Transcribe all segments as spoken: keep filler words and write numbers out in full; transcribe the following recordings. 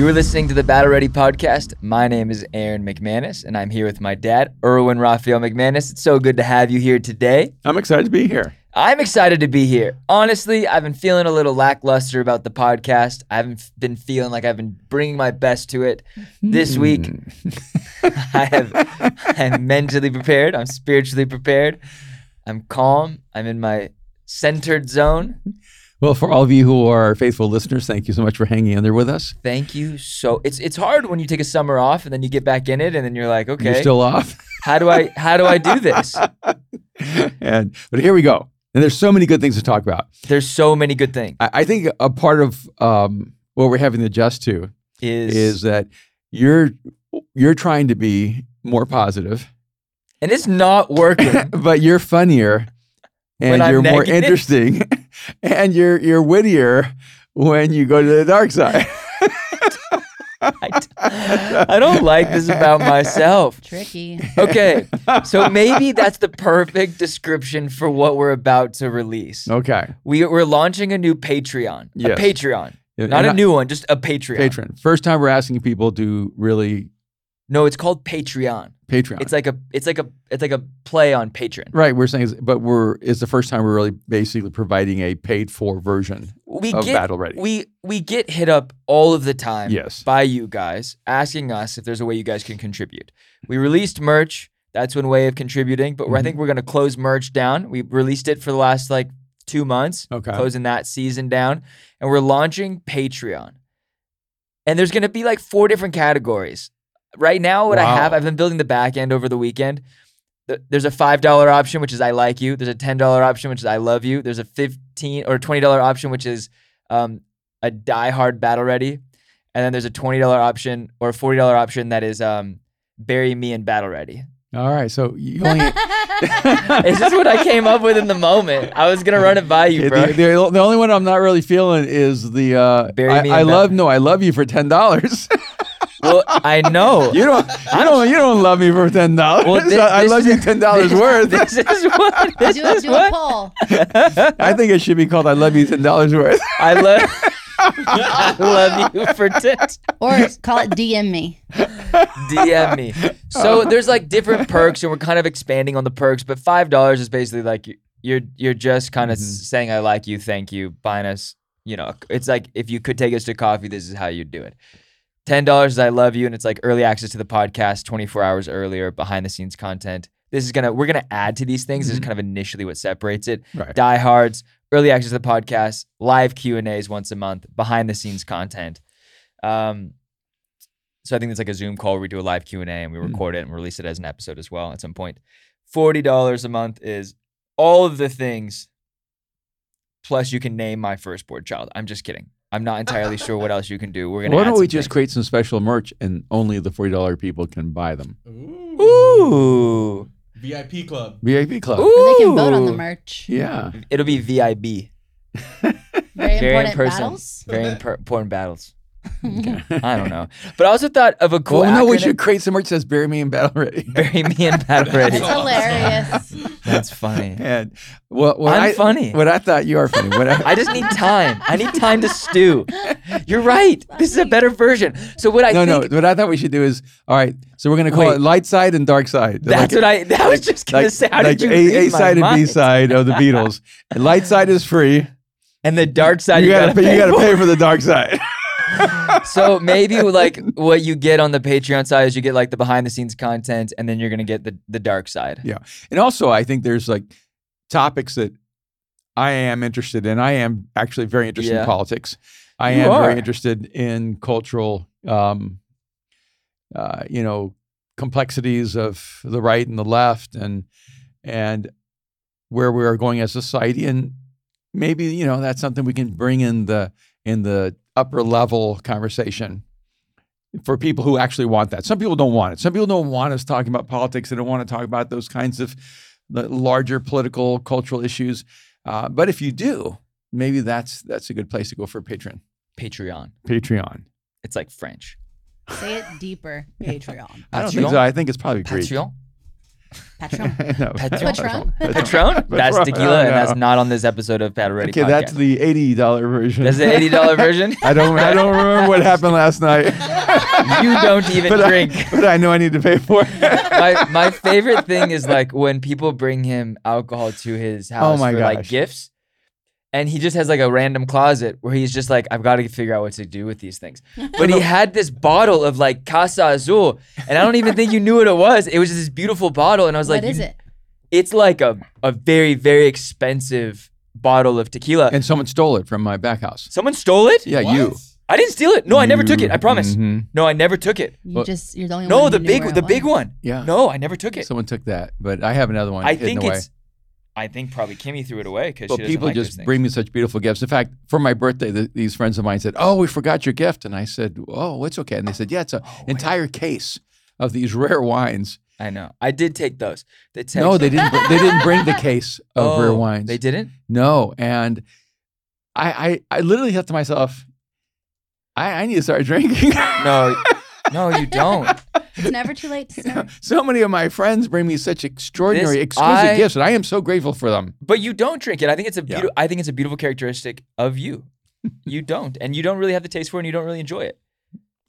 You're listening to the Battle Ready Podcast. My name is Erwin McManus, and I'm here with my dad, Erwin Raphael McManus. It's so good to have you here today. I'm excited to be here. I'm excited to be here. Honestly, I've been feeling a little lackluster about the podcast. I haven't been feeling like I've been bringing my best to it. This week, I have, I'm mentally prepared. I'm spiritually prepared. I'm calm. I'm in my centered zone. Well, for all of you who are faithful listeners, thank you so much for hanging in there with us. Thank you. So it's it's hard when you take a summer off and then you get back in it and then you're like, okay. You're still off. How do I how do I do this? And but here we go. And there's so many good things to talk about. There's so many good things. I, I think a part of um, what we're having to adjust to is is that you're you're trying to be more positive. And it's not working. But you're funnier. And you're negative. More interesting, and you're you're wittier when you go to the dark side. I, I don't like this about myself. Tricky. Okay, so maybe that's the perfect description for what we're about to release. Okay. We, we're launching a new Patreon. Yes. A Patreon. Not, not a new one, just a Patreon. Patron. First time we're asking people to really... No, it's called Patreon. Patreon. It's like a it's like a it's like a play on Patreon. Right. We're saying, but we're it's the first time we're really basically providing a paid for version we of get, Battle Ready. We we get hit up all of the time. Yes. By you guys asking us if there's a way you guys can contribute. We released merch. That's one way of contributing. But mm-hmm. I think we're going to close merch down. We released it for the last like two months. Okay. Closing that season down, and we're launching Patreon. And there's going to be like four different categories. Right now, what wow. I have, I've been building the back end over the weekend. There's a five dollar option, which is I like you. There's a ten dollar option, which is I love you. There's a fifteen dollars or twenty dollar option, which is um, a diehard battle ready. And then there's a twenty dollar option or a forty dollar option that is um, bury me in battle ready. All right. So you only. It's just what I came up with in the moment. I was going to run it by you, bro. The, the, the only one I'm not really feeling is the uh, bury I, me in I love, no, I love you for ten dollars. Well, I know you don't. You don't. You don't love me for ten dollars. Well, this, I love you ten dollars worth. This is what. This do, is do what. A poll. I think it should be called "I love you ten dollars worth." I love. I love you for ten. Or call it D M me. D M me. So there's like different perks, and we're kind of expanding on the perks. But five dollars is basically like you're you're just kind of mm-hmm. saying I like you, thank you, buying us. You know, it's like if you could take us to coffee, this is how you do it. ten dollars is I love you, and it's like early access to the podcast, twenty-four hours earlier, behind the scenes content. This is gonna we're gonna add to these things. Mm-hmm. This is kind of initially what separates it. Right. Diehards, early access to the podcast, live Q and A's once a month, behind the scenes content. Um, so I think it's like a Zoom call where we do a live Q and A and we mm-hmm. record it and release it as an episode as well at some point. forty dollars a month is all of the things. Plus, you can name my firstborn child. I'm just kidding. I'm not entirely sure what else you can do. We're gonna. Why don't we just things. create some special merch and only the forty dollar people can buy them? Ooh. Ooh. V I P club. V I P club. Ooh. Or they can vote on the merch. Yeah. It'll be V I B. Very, Very important battles. Very imp- important battles. Okay. I don't know. But I also thought of a cool. Well, no, we should create some merch that says "Bury me in Battle Ready." Bury me in Battle Ready. It's hilarious. That's funny. And well, what I'm I, funny. What I thought you are funny. What I, I just need time. I need time to stew. You're right. This is a better version. So what I no think, no. What I thought we should do is all right. So we're gonna call wait, it light side and dark side. That's like, what I. That was just gonna like, say. How like did you A, a side mind? And B side of the Beatles. And light side is free. And the dark side. You, you gotta. gotta pay you gotta for. pay for the dark side. So maybe like what you get on the Patreon side is you get like the behind the scenes content and then you're going to get the, the dark side. Yeah. And also I think there's like topics that I am interested in. I am actually very interested yeah. in politics. I you am are. very interested in cultural, um, uh, you know, complexities of the right and the left and, and where we are going as a society. And maybe, you know, that's something we can bring in the, in the, upper level conversation for people who actually want that. Some people don't want it. Some people don't want us talking about politics. They don't want to talk about those kinds of larger political, cultural issues. Uh, but if you do, maybe that's that's a good place to go for Patreon. Patreon. Patreon. It's like French. Say it deeper. Patreon. I don't think so. I think it's probably Greek. Patreon. Patron. No, Patron. Patron. Patron. Patron? That's tequila, and that's not on this episode of Battle Ready Podcast. Okay, that's the eighty dollar version. That's the eighty dollar version? I don't I don't remember what happened last night. You don't even but drink. I, but I know I need to pay for it. my, my favorite thing is like when people bring him alcohol to his house oh my for gosh. like gifts. And he just has like a random closet where he's just like, I've got to figure out what to do with these things. But he had this bottle of like Casa Azul, and I don't even think you knew what it was. It was just this beautiful bottle, and I was what like, "What is it?" It's like a a very very expensive bottle of tequila. And someone stole it from my back house. Someone stole it? Yeah, what? you. I didn't steal it. No, you, I never took it. I promise. Mm-hmm. No, I never took it. You just you're the only no, one. No, the big the was. big one. Yeah. No, I never took it. Someone took that, but I have another one. I think away. it's. I think probably Kimmy threw it away because well, she doesn't people like just bring me such beautiful gifts. In fact, for my birthday, the, these friends of mine said, "Oh, we forgot your gift," and I said, "Oh, it's okay." And they said, "Yeah, it's an oh, entire wait. case of these rare wines." I know. I did take those. They no, they didn't. Br- they didn't bring the case of oh, rare wines. They didn't. No, and I, I, I literally thought to myself, I, I need to start drinking. no, no, you don't. It's never too late to start. So many of my friends bring me such extraordinary, this, exquisite I, gifts, and I am so grateful for them. But you don't drink it. I think it's a beautiful. Yeah. I think it's a beautiful characteristic of you. You don't, and you don't really have the taste for it, and you don't really enjoy it.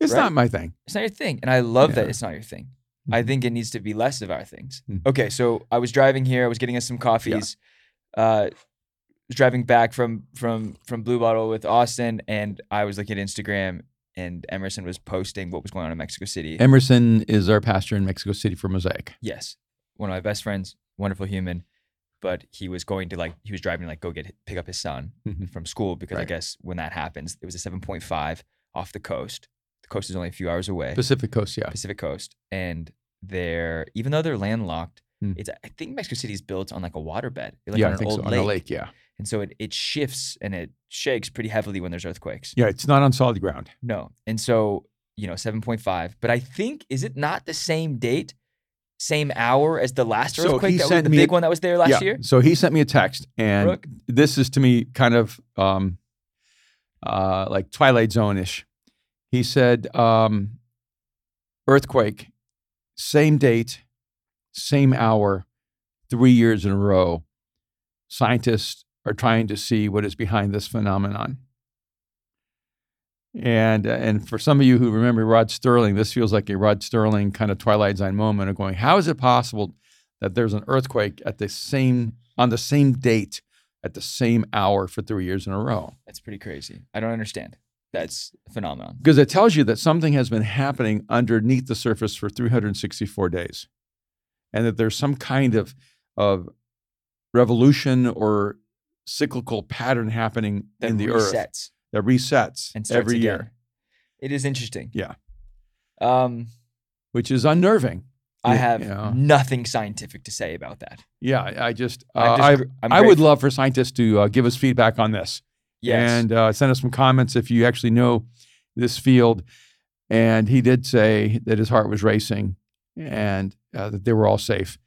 It's right? not my thing. It's not your thing, and I love yeah. that it's not your thing. Mm-hmm. I think it needs to be less of our things. Mm-hmm. Okay, so I was driving here. I was getting us some coffees. Yeah. Uh, was driving back from from from Blue Bottle with Austin, and I was looking at Instagram. And Emerson was posting what was going on in Mexico City. Emerson is our pastor in Mexico City for Mosaic. Yes. One of my best friends, wonderful human. But he was going to like, he was driving to like go get, pick up his son mm-hmm. from school because right. I guess when that happens, it was a seven point five off the coast. The coast is only a few hours away. Pacific Coast, yeah. Pacific Coast. And they're, even though they're landlocked, mm. it's I think Mexico City is built on like a waterbed. Like yeah, on I an think old so. Lake. On a lake, yeah. And so it, it shifts and it shakes pretty heavily when there's earthquakes. Yeah, it's not on solid ground. No. And so, you know, seven point five. But I think, is it not the same date, same hour as the last so earthquake, that was the big a, one that was there last yeah, year? So he sent me a text. And Brooke. This is to me kind of um, uh, like Twilight Zone-ish. He said, um, earthquake, same date, same hour, three years in a row. Scientists are trying to see what is behind this phenomenon. And uh, and for some of you who remember Rod Serling, this feels like a Rod Serling kind of Twilight Zone moment of going, how is it possible that there's an earthquake at the same on the same date at the same hour for three years in a row? That's pretty crazy. I don't understand. That's a phenomenon. Because it tells you that something has been happening underneath the surface for three hundred sixty-four days, and that there's some kind of of revolution or cyclical pattern happening that in the resets. earth that resets and every again. year. It is interesting. Yeah. Um, Which is unnerving. I have you know. nothing scientific to say about that. Yeah, I just, uh, just I I'm I grateful. would love for scientists to uh, give us feedback on this. Yes. And uh, send us some comments if you actually know this field. And he did say that his heart was racing and uh, that they were all safe.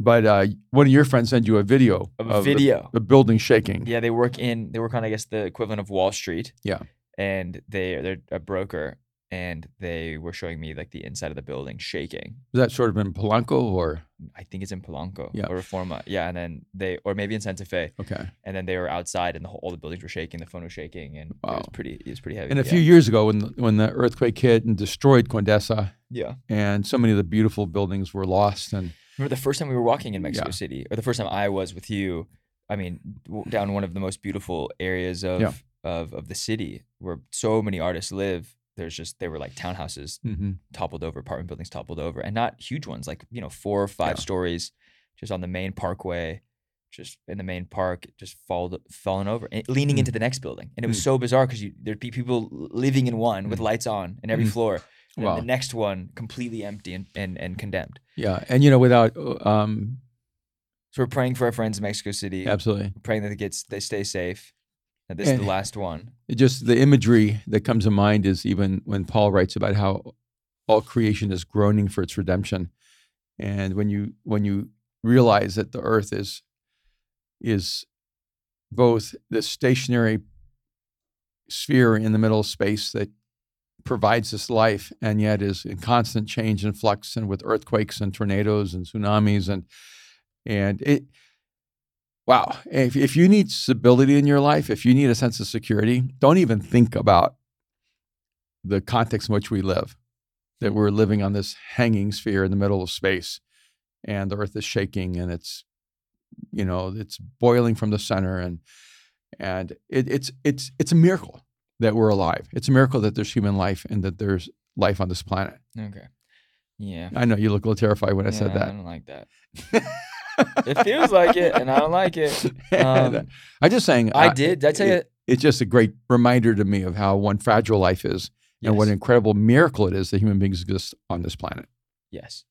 But uh, one of your friends sent you a video of a of video the, the building shaking. Yeah, they work in they work on I guess the equivalent of Wall Street. Yeah, and they they're a broker, and they were showing me like the inside of the building shaking. Is that sort of in Polanco or? I think it's in Polanco yeah. or Reforma. Yeah, and then they or maybe in Santa Fe. Okay, and then they were outside, and the whole, all the buildings were shaking. The phone was shaking, and wow. it was pretty it was pretty heavy. And a yeah. few years ago, when the, when the earthquake hit and destroyed Condesa, yeah, and so many of the beautiful buildings were lost and. Remember the first time we were walking in Mexico yeah. City, or the first time I was with you, I mean, w- down one of the most beautiful areas of, yeah. of of the city where so many artists live. There's just, they were like townhouses mm-hmm. toppled over, apartment buildings toppled over, and not huge ones, like, you know, four or five yeah. stories just on the main parkway, just in the main park, just fall, fallen over, and leaning mm. into the next building. And it was mm. so bizarre because there'd be people living in one mm. with lights on in every mm. floor. And wow. the next one completely empty and, and, and condemned. Yeah. And, you know, without... Um, so we're praying for our friends in Mexico City. Absolutely. We're praying that it gets, they stay safe. And this and is the last one. It just the imagery that comes to mind is even when Paul writes about how all creation is groaning for its redemption. And when you when you realize that the earth is is both the stationary sphere in the middle of space that provides us life and yet is in constant change and flux, and with earthquakes and tornadoes and tsunamis and and it. Wow. If, if you need stability in your life, if you need a sense of security, don't even think about the context in which we live, that we're living on this hanging sphere in the middle of space, and the earth is shaking, and it's, you know, it's boiling from the center. And and it, it's it's it's a miracle that we're alive. It's a miracle that there's human life and that there's life on this planet. Okay. Yeah. I know you look a little terrified when yeah, I said that. I don't like that. It feels like it, and I don't like it. Um, I'm just saying. I, I did. Did I tell it, you? It's just a great reminder to me of how one fragile life is, yes, and what an incredible miracle it is that human beings exist on this planet. Yes.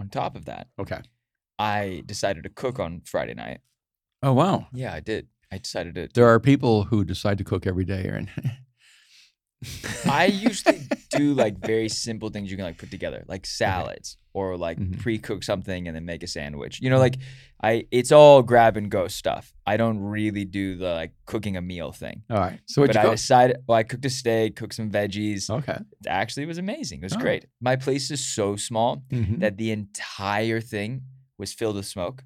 On top of that, okay, I decided to cook on Friday night. Oh, wow. Yeah, I did. I decided to. There are people who decide to cook every day, Aaron. I usually do like very simple things you can like put together, like salads, okay, or like mm-hmm. pre-cook something and then make a sandwich. You know, like I, it's all grab and go stuff. I don't really do the like cooking a meal thing. All right. So what you cook? I decided, well, I cooked a steak, cooked some veggies. Okay. It actually was amazing. It was oh. great. My place is so small mm-hmm. that the entire thing was filled with smoke.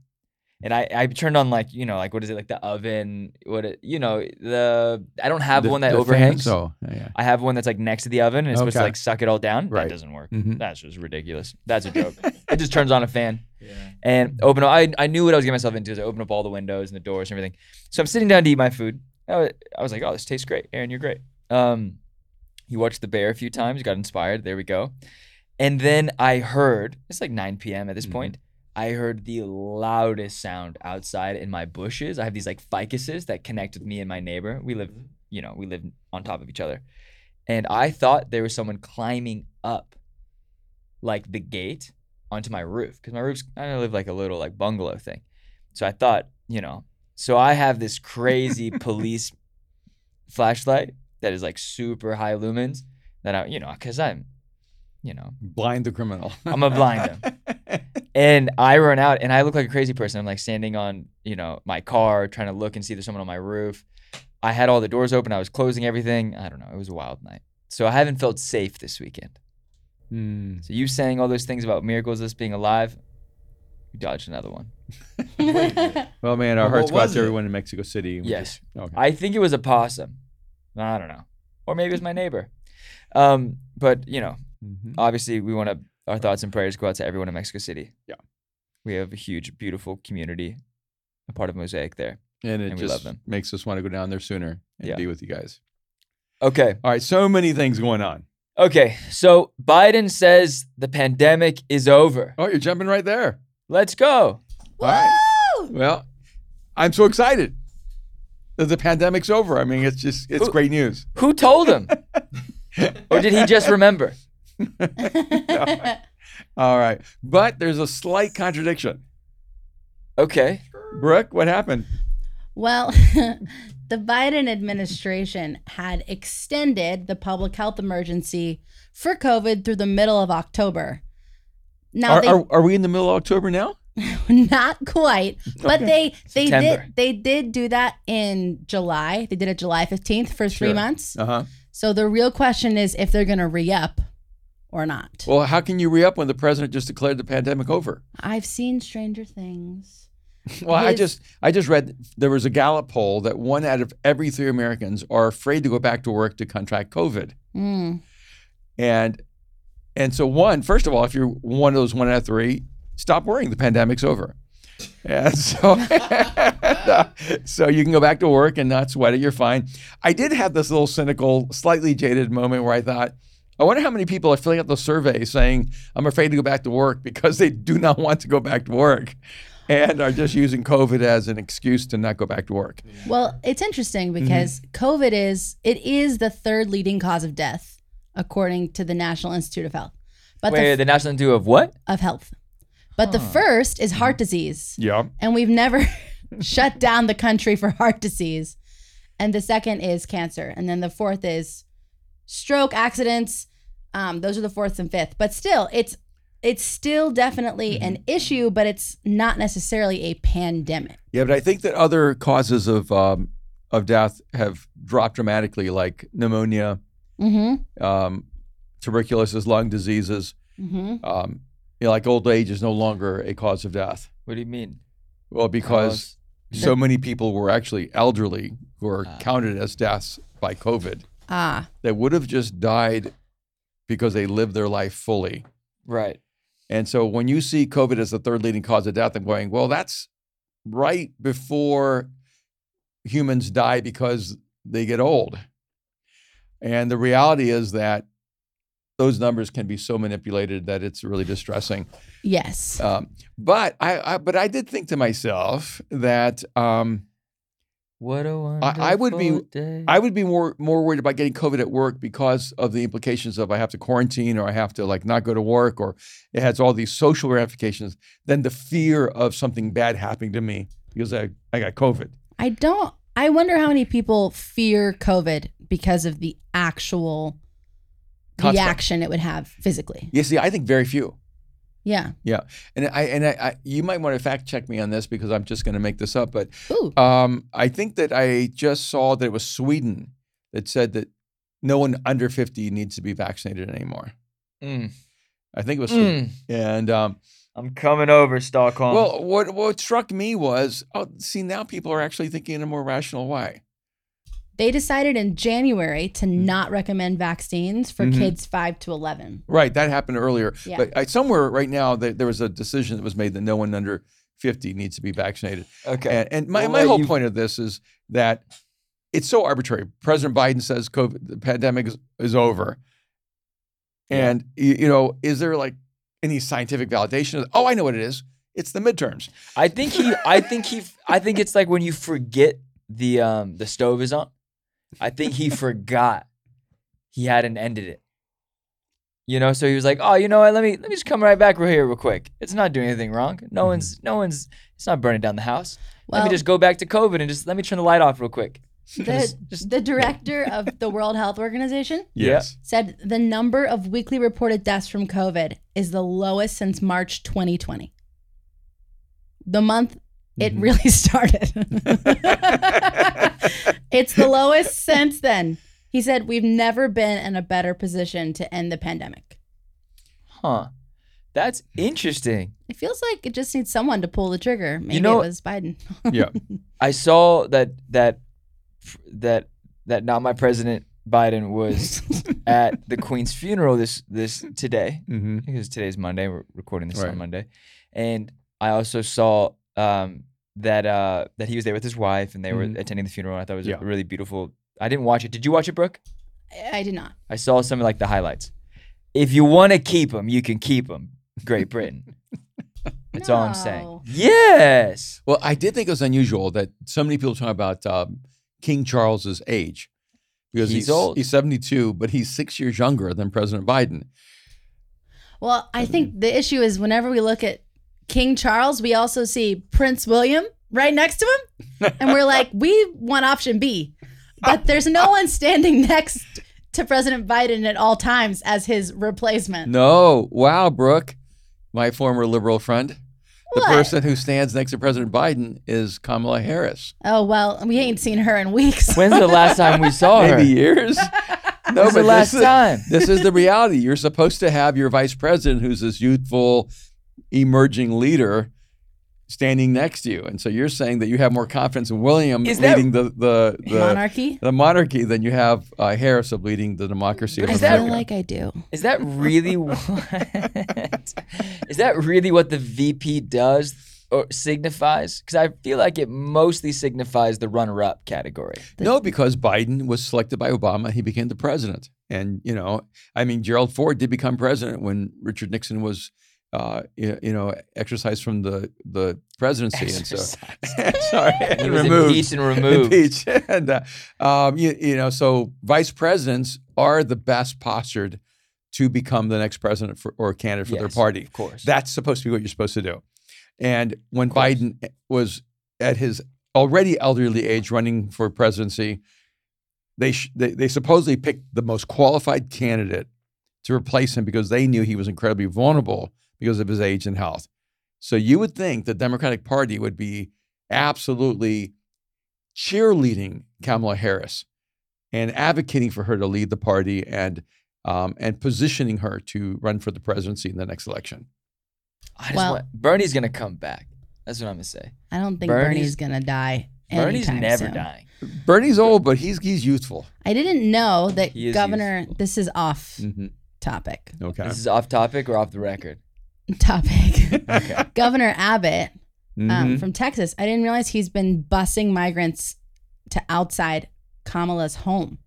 And I, I turned on like, you know, like, what is it? Like the oven, what, it, you know, the, I don't have the, one that overhangs. So yeah, yeah. I have one that's like next to the oven and it's okay. supposed to like suck it all down. Right. That doesn't work. Mm-hmm. That's just ridiculous. That's a joke. It just turns on a fan yeah. and open up. I, I knew what I was getting myself into. I opened up all the windows and the doors and everything. So I'm sitting down to eat my food. I was, I was like, oh, this tastes great. Aaron, you're great. Um, you watched The Bear a few times, got inspired. There we go. And then I heard, it's like nine p.m. at this mm-hmm. point. I heard the loudest sound outside in my bushes. I have these like ficuses that connect with me and my neighbor. We live, you know, we live on top of each other. And I thought there was someone climbing up like the gate onto my roof. Cause my roof's, I live like a little like bungalow thing. So I thought, you know, so I have this crazy police flashlight that is like super high lumens that I, you know, cause I'm, you know. Blind the criminal. I'm a blind him. And I run out and I look like a crazy person. I'm like standing on, you know, my car, trying to look and see there's someone on my roof. I had all the doors open. I was closing everything. I don't know. It was a wild night. So I haven't felt safe this weekend. Mm. So you saying all those things about miracles, us being alive, you dodged another one. Well, man, our hearts go out to everyone in Mexico City. Yes. Just, okay. I think it was a possum. I don't know. Or maybe it was my neighbor. Um, but, you know, mm-hmm. obviously we want to. Our thoughts and prayers go out to everyone in Mexico City. Yeah. We have a huge, beautiful community, a part of Mosaic there. And it and we just love them. Makes us want to go down there sooner and yeah. be with you guys. Okay. All right. So many things going on. Okay. So Biden says the pandemic is over. Oh, you're jumping right there. Let's go. Woo! All right. Well, I'm so excited that the pandemic's over. I mean, it's just, it's who, great news. Who told him? Or did he just remember? No. All right. But there's a slight contradiction. Okay. Brooke, what happened? Well, the Biden administration had extended the public health emergency for COVID through the middle of October. Now Are, they... are, are we in the middle of October now? Not quite. But okay. they, they, did, they did do that in July. They did it July fifteenth for sure. three months. Uh-huh. So the real question is if they're going to re-up. Or not. Well, how can you re-up when the president just declared the pandemic over? I've seen Stranger Things. Well, His... I just I just read there was a Gallup poll that one out of every three Americans are afraid to go back to work to contract COVID. Mm. And and so one, first of all, if you're one of those one out of three, stop worrying. The pandemic's over. And so, and, uh, so you can go back to work and not sweat it. You're fine. I did have this little cynical, slightly jaded moment where I thought, I wonder how many people are filling out the survey saying, I'm afraid to go back to work because they do not want to go back to work and are just using COVID as an excuse to not go back to work. Well, it's interesting because mm-hmm. COVID is, it is the third leading cause of death, according to the National Institute of Health. But Wait, the, the National Institute of what? Of Health. But huh. the first is heart disease. Yeah. And we've never shut down the country for heart disease. And the second is cancer. And then the fourth is stroke, accidents, um, those are the fourth and fifth. But still, it's it's still definitely mm-hmm. an issue, but it's not necessarily a pandemic. Yeah, but I think that other causes of um, of death have dropped dramatically, like pneumonia, Mm-hmm. Um, tuberculosis, lung diseases. Mm-hmm. Um, you know, like old age is no longer a cause of death. What do you mean? Well, because cause. so many people were actually elderly who were uh. counted as deaths by COVID. Ah. That would have just died because they lived their life fully. Right. And so when you see COVID as the third leading cause of death, I'm going, well, that's right before humans die because they get old. And the reality is that those numbers can be so manipulated that it's really distressing. Yes. Um, but I, I but I did think to myself that um, what a wonderful I, I would be day. I would be more more worried about getting COVID at work because of the implications of I have to quarantine or I have to like not go to work or it has all these social ramifications than the fear of something bad happening to me because I, I got COVID. I don't. I wonder how many people fear COVID because of the actual reaction it would have physically. Yeah, see, I think very few. Yeah. Yeah. And I and I, I you might want to fact check me on this because I'm just going to make this up, but um, I think that I just saw that it was Sweden that said that no one under fifty needs to be vaccinated anymore. Mm. I think it was Sweden. Mm. And um, I'm coming over, Stockholm. Well, what what struck me was, oh, see, now people are actually thinking in a more rational way. They decided in January to not recommend vaccines for mm-hmm. kids five to eleven. Right, that happened earlier. Yeah. But I, somewhere right now, there, there was a decision that was made that no one under fifty needs to be vaccinated. Okay. And, and my, well, my whole you... point of this is that it's so arbitrary. President Biden says COVID, the pandemic is, is over. And, yeah. you, you know, is there like any scientific validation? Oh, I know what it is. It's the midterms. I think he, I think he, I think it's like when you forget the um, the stove is on. I think he forgot he hadn't ended it. You know, so he was like, "Oh, you know what? Let me let me just come right back real here, real quick. It's not doing anything wrong. No mm-hmm. one's, no one's. It's not burning down the house. Well, let me just go back to COVID and just let me turn the light off real quick." The just, just, the director of the World Health Organization, yes, said the number of weekly reported deaths from COVID is the lowest since March twenty twenty. The month. It really started. It's the lowest since then. He said, we've never been in a better position to end the pandemic. Huh. That's interesting. It feels like it just needs someone to pull the trigger. Maybe you know, it was Biden. Yeah. I saw that that that that now my president Biden was at the Queen's funeral this this today. Mm-hmm. Because today's Monday. We're recording this right. on Monday. And I also saw Um, that uh, that he was there with his wife and they were mm. attending the funeral. And I thought it was yeah. a really beautiful. I didn't watch it. Did you watch it, Brooke? I, I did not. I saw some of like the highlights. If you want to keep them, you can keep them. Great Britain. That's no. all I'm saying. Yes. Well, I did think it was unusual that so many people talk about um, King Charles's age because he's, he's old. He's seventy-two, but he's six years younger than President Biden. Well, I think the issue is whenever we look at King Charles, we also see Prince William right next to him. And we're like, we want option B. But there's no one standing next to President Biden at all times as his replacement. No. Wow, Brooke, my former liberal friend. The what? person who stands next to President Biden is Kamala Harris. Oh, well, we ain't seen her in weeks. When's the last time we saw Maybe her? Maybe years. No, When's but the last this time? Is, this is the reality. You're supposed to have your vice president who's this youthful emerging leader standing next to you, and so you're saying that you have more confidence in William that, leading the the, the monarchy the monarchy than you have uh, Harris of leading the democracy of America. I feel like I do. Is that really what? Is that really what the V P does or signifies? Because I feel like it mostly signifies the runner-up category. The, no, because Biden was selected by Obama, he became the president, and you know, I mean, Gerald Ford did become president when Richard Nixon was. Uh, you, you know, exercise from the, the presidency, exercise. and so sorry, and he was removed, impeached and removed, impeached. and uh, um, you, you know, so vice presidents are the best postured to become the next president for, or candidate for yes, their party. Of course, that's supposed to be what you're supposed to do. And when Biden was at his already elderly age running for presidency, they sh- they, they supposedly picked the most qualified candidate to replace him because they knew he was incredibly vulnerable because of his age and health. So you would think the Democratic Party would be absolutely cheerleading Kamala Harris and advocating for her to lead the party and um, and positioning her to run for the presidency in the next election. I just well, want, Bernie's going to come back. That's what I'm going to say. I don't think Bernie's, Bernie's going to die Bernie's never soon. dying. Bernie's old, but he's he's youthful. I didn't know that, Governor, youthful. This is off mm-hmm. topic. Okay. This is off topic or off the record? Topic. Okay. Governor Abbott um, mm-hmm. from Texas, I didn't realize he's been busing migrants to outside Kamala's home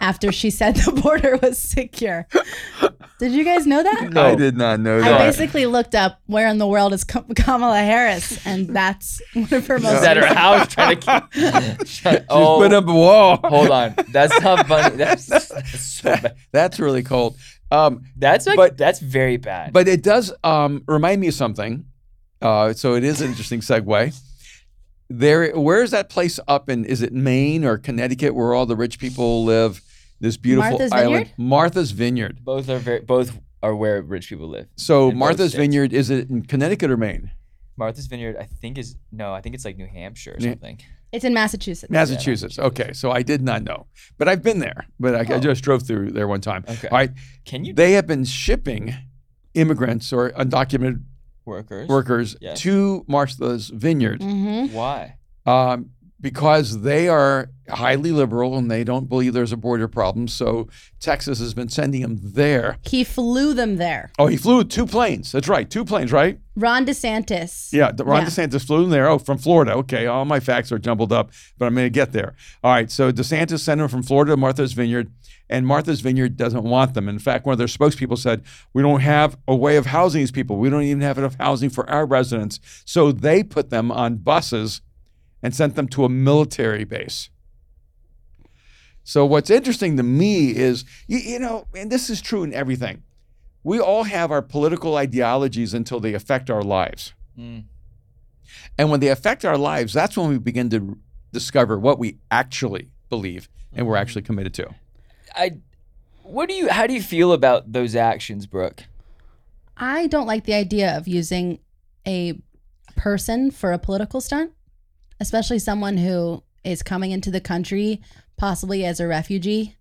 after she said the border was secure. Did you guys know that? No. I did not know that. I basically looked up where in the world is Kamala Harris, and that's one of her most. She's at her house trying to keep. She's oh, put up a wall. Hold on, that's not funny. That's, that's so bad. That's really cold. Um, that's like, but, that's very bad. But it does um, remind me of something. Uh, so it is an interesting segue. There, where is that place up in? Is it Maine or Connecticut where all the rich people live? This beautiful Martha's island, Vineyard? Martha's Vineyard. Both are very, both are where rich people live. So Martha's Vineyard, is it in Connecticut or Maine? Martha's Vineyard, I think is no, I think it's like New Hampshire or something. It's in Massachusetts. Massachusetts. Yeah, Massachusetts. Okay, so I did not know, but I've been there. But I, oh. I just drove through there one time. Okay. All right. Can you? They have been shipping immigrants or undocumented workers workers yes. to Martha's Vineyard. Mm-hmm. Why? Um, Because they are highly liberal and they don't believe there's a border problem. So Texas has been sending them there. He flew them there. Oh, he flew two planes. That's right. Two planes, right? Ron DeSantis. Yeah, Ron yeah. DeSantis flew them there. Oh, from Florida. Okay, all my facts are jumbled up, but I'm going to get there. All right, so DeSantis sent them from Florida to Martha's Vineyard, and Martha's Vineyard doesn't want them. In fact, one of their spokespeople said, we don't have a way of housing these people. We don't even have enough housing for our residents. So they put them on buses and sent them to a military base. So what's interesting to me is, you, you know, and this is true in everything. We all have our political ideologies until they affect our lives. Mm. And when they affect our lives, that's when we begin to discover what we actually believe and we're actually committed to. I, what do you, how do you feel about those actions, Brooke? I don't like the idea of using a person for a political stunt. Especially someone who is coming into the country, possibly as a refugee,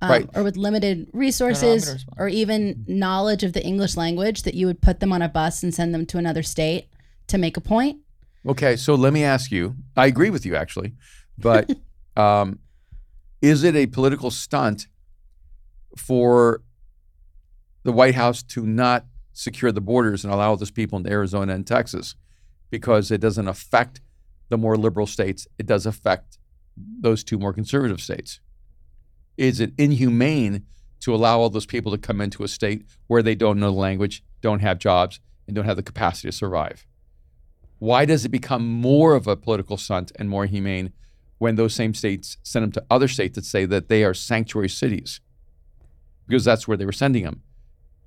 um, right. or with limited resources, no, no, or even knowledge of the English language, that you would put them on a bus and send them to another state to make a point. Okay, so let me ask you. I agree with you, actually. But um, is it a political stunt for the White House to not secure the borders and allow those people into Arizona and Texas because it doesn't affect the more liberal states? It does affect those two more conservative states. Is it inhumane to allow all those people to come into a state where they don't know the language, don't have jobs, and don't have the capacity to survive? Why does it become more of a political stunt and more humane when those same states send them to other states that say that they are sanctuary cities? Because that's where they were sending them,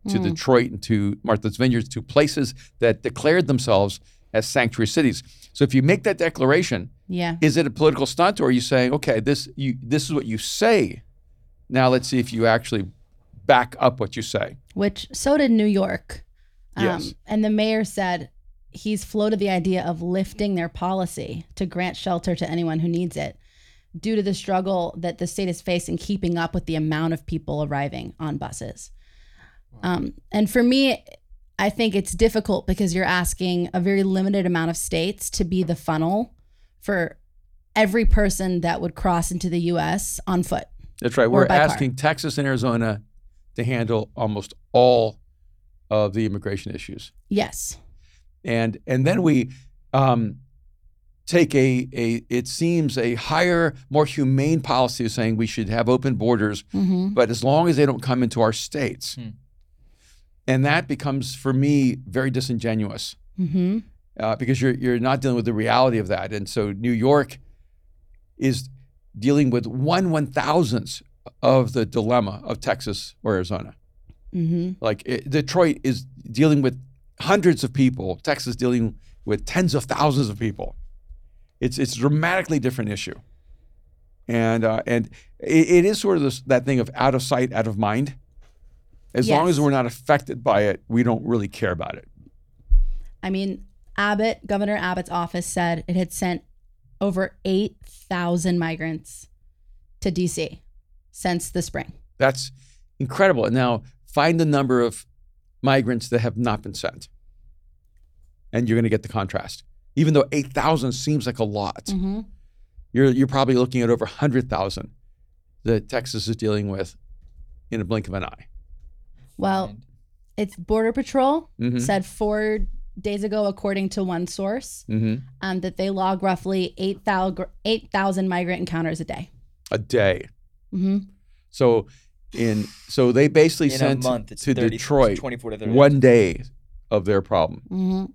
to mm. Detroit and to Martha's Vineyard, to places that declared themselves as sanctuary cities. So if you make that declaration, yeah. is it a political stunt, or are you saying, okay, this you this is what you say. Now let's see if you actually back up what you say. Which, so did New York. Um, yes. And the mayor said he's floated the idea of lifting their policy to grant shelter to anyone who needs it due to the struggle that the state is facing keeping up with the amount of people arriving on buses. Wow. Um, and for me, I think it's difficult because you're asking a very limited amount of states to be the funnel for every person that would cross into the U S on foot. That's right. We're asking car. Texas and Arizona to handle almost all of the immigration issues. Yes. And and then we um, take a, a, it seems, a higher, more humane policy of saying we should have open borders, mm-hmm. but as long as they don't come into our states. Hmm. And that becomes, for me, very disingenuous, mm-hmm. uh, because you're you're not dealing with the reality of that. And so New York is dealing with one one thousandth of the dilemma of Texas or Arizona. Mm-hmm. Like it, Detroit is dealing with hundreds of people. Texas dealing with tens of thousands of people. It's it's a dramatically different issue, and uh, and it, it is sort of this, that thing of out of sight, out of mind. As yes. long as we're not affected by it, we don't really care about it. I mean, Abbott, Governor Abbott's office said it had sent over eight thousand migrants to D C since the spring. That's incredible. And now find the number of migrants that have not been sent. And you're going to get the contrast. Even though eight thousand seems like a lot, mm-hmm. you're you're probably looking at over one hundred thousand that Texas is dealing with in a blink of an eye. Well, it's Border Patrol mm-hmm. said four days ago, according to one source, mm-hmm. um, that they log roughly eight thousand migrant encounters a day. A day. Mm-hmm. So in so they basically in sent a month, it's to thirty, Detroit it's twenty-four to thirty one day of their problem. Mm-hmm.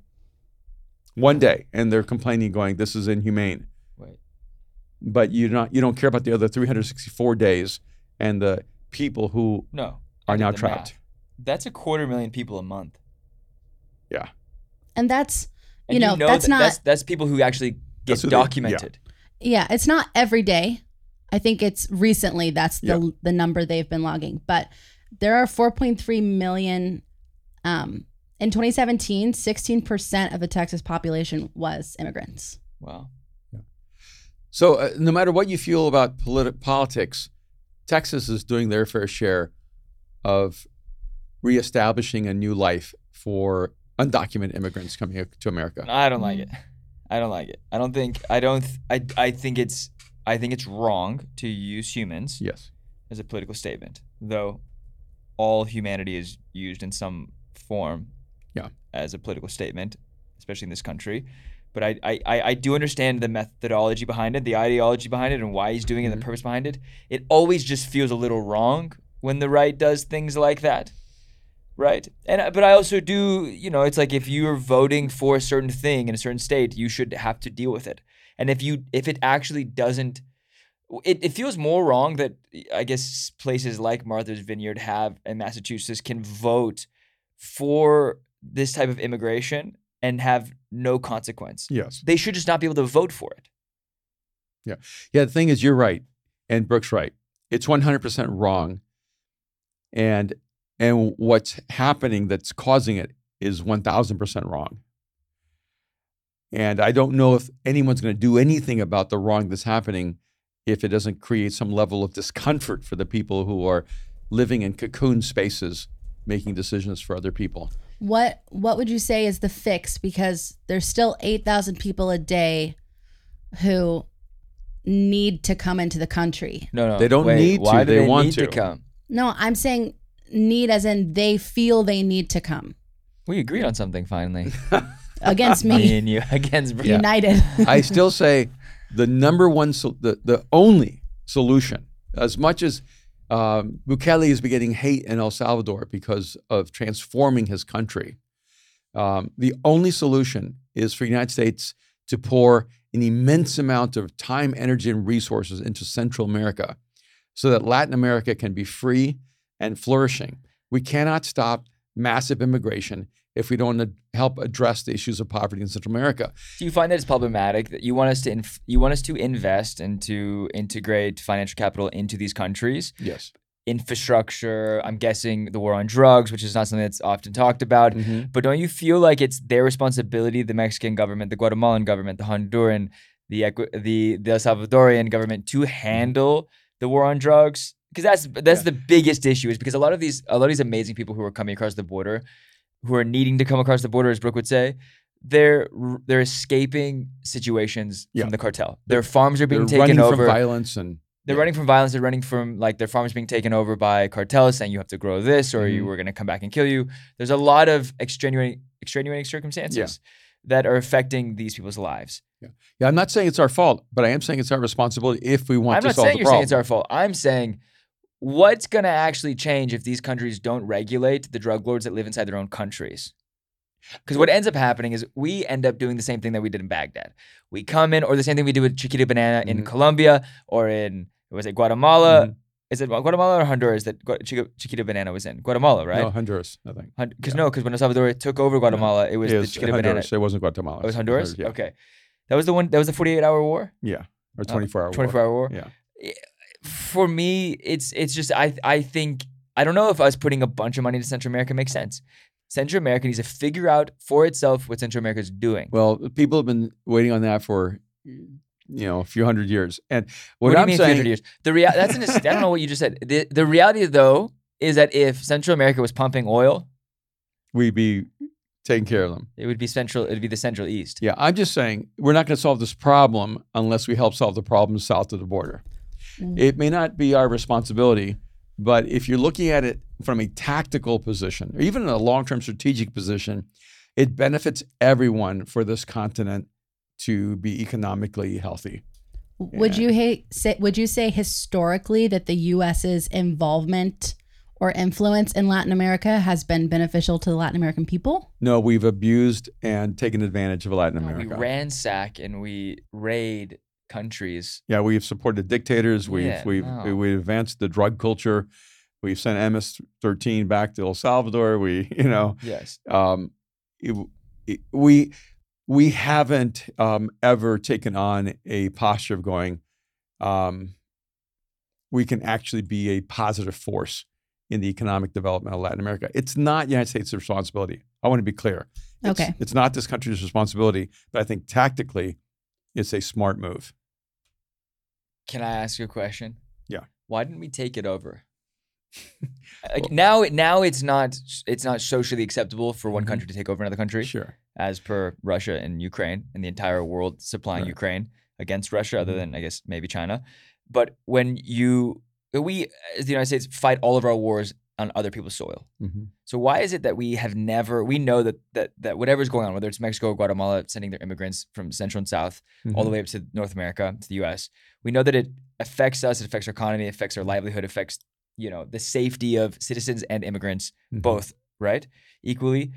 One day, and they're complaining, going, "This is inhumane." Right. But you not you don't care about the other three hundred sixty-four days and the people who no, are now trapped. Math. That's a quarter million people a month. Yeah. And that's you, and know, you know that's that, not that's, that's people who actually get documented. They, yeah. yeah, it's not every day. I think it's recently that's the yeah. the number they've been logging. But there are four point three million. Um, in twenty seventeen, sixteen percent of the Texas population was immigrants. Wow. Yeah. So uh, no matter what you feel about politi- politics, Texas is doing their fair share of reestablishing a new life for undocumented immigrants coming to America. I don't like it. I don't like it. I don't think. I don't. I. I think it's. I think it's wrong to use humans. Yes. As a political statement, though, all humanity is used in some form. Yeah. As a political statement, especially in this country. But I, I, I do understand the methodology behind it, the ideology behind it, and why he's doing it, mm-hmm. and the purpose behind it. It always just feels a little wrong when the right does things like that. Right. And but I also do, you know, it's like if you're voting for a certain thing in a certain state, you should have to deal with it. And if you if it actually doesn't, it, it feels more wrong that I guess places like Martha's Vineyard have in Massachusetts can vote for this type of immigration and have no consequence. Yes. They should just not be able to vote for it. Yeah. Yeah. The thing is, you're right. And Brooke's right. It's one hundred percent wrong. And and what's happening that's causing it is one thousand percent wrong. And I don't know if anyone's going to do anything about the wrong that's happening if it doesn't create some level of discomfort for the people who are living in cocoon spaces, making decisions for other people. What what would you say is the fix? Because there's still eight thousand people a day who need to come into the country. No, no. They don't wait, need why to. Do they, they want need to. to come? No, I'm saying need as in they feel they need to come. We agreed on something finally. Against me. me and you. Against yeah. United. I still say the number one, so, the, the only solution, as much as Um, Bukele is beginning hate in El Salvador because of transforming his country. Um, the only solution is for the United States to pour an immense amount of time, energy, and resources into Central America so that Latin America can be free and flourishing. We cannot stop massive immigration if we don't ad- help address the issues of poverty in Central America. Do you find that it's problematic that you want us to inf- you want us to invest and to integrate financial capital into these countries? Yes. Infrastructure, I'm guessing the war on drugs, which is not something that's often talked about. Mm-hmm. But don't you feel like it's their responsibility, the Mexican government, the Guatemalan government, the Honduran, the the, the El Salvadorian government, to handle the war on drugs? Because that's that's yeah. the biggest issue, is because a lot of these a lot of these amazing people who are coming across the border, who are needing to come across the border, as Brooke would say, they're they're escaping situations yeah. from the cartel. Their farms are being they're taken over. They're running from violence and they're yeah. running from violence. They're running from like their farms being taken over by cartels, saying you have to grow this or mm-hmm. you were going to come back and kill you. There's a lot of extenuating extenuating circumstances yeah. that are affecting these people's lives. Yeah. yeah, I'm not saying it's our fault, but I am saying it's our responsibility if we want I'm to solve the problem. I'm not saying you're saying it's our fault. I'm saying, what's going to actually change if these countries don't regulate the drug lords that live inside their own countries? Because what ends up happening is we end up doing the same thing that we did in Baghdad. We come in, or the same thing we did with Chiquita Banana mm-hmm. in Colombia, or in, was it Guatemala? Mm-hmm. Is it Guatemala or Honduras that Chiquita Banana was in? Guatemala, right? No, Honduras, I think. Because Hond- yeah. no, because when El Salvador took over Guatemala, it was, it was the Chiquita Honduras. Banana. It wasn't Guatemala. It was Honduras? Honduras yeah. Okay. That was the one, that was the forty-eight hour war? Yeah, or twenty-four hour war. twenty-four hour war? Yeah. yeah. For me, it's it's just I I think I don't know if us putting a bunch of money to Central America makes sense. Central America needs to figure out for itself what Central America is doing. Well, people have been waiting on that for you know, a few hundred years. And what, what I'm do you mean saying, years? The rea- that's an, I don't know what you just said. The, the reality though is that if Central America was pumping oil, we'd be taking care of them. It would be central. It'd be the Central East. Yeah, I'm just saying we're not going to solve this problem unless we help solve the problem south of the border. Mm. It may not be our responsibility, but if you're looking at it from a tactical position, or even a long-term strategic position, it benefits everyone for this continent to be economically healthy. Would you hate, say, would you say historically that the U S's involvement or influence in Latin America has been beneficial to the Latin American people? No, we've abused and taken advantage of Latin America. We ransack and we raid countries. Yeah, we've supported dictators. We've yeah, we've no. we've advanced the drug culture. We've sent M S thirteen back to El Salvador. We, you know, yes, um, it, it, we. We haven't um, ever taken on a posture of going, um, we can actually be a positive force in the economic development of Latin America. It's not the United States' responsibility. I want to be clear. It's, okay. It's not this country's responsibility, but I think tactically, it's a smart move. Can I ask you a question? Yeah. Why didn't we take it over? Like well, now, now it's not it's not socially acceptable for one country to take over another country. Sure. As per Russia and Ukraine and the entire world supplying right. Ukraine against Russia, other than I guess maybe China. But when you we as the United States fight all of our wars on other people's soil, mm-hmm. so why is it that we have never we know that that that whatever's going on, whether it's Mexico or Guatemala sending their immigrants from Central and South mm-hmm. all the way up to North America to the U S, we know that it affects us, it affects our economy, it affects our livelihood, affects. You know, the safety of citizens and immigrants, mm-hmm. both, right? Equally.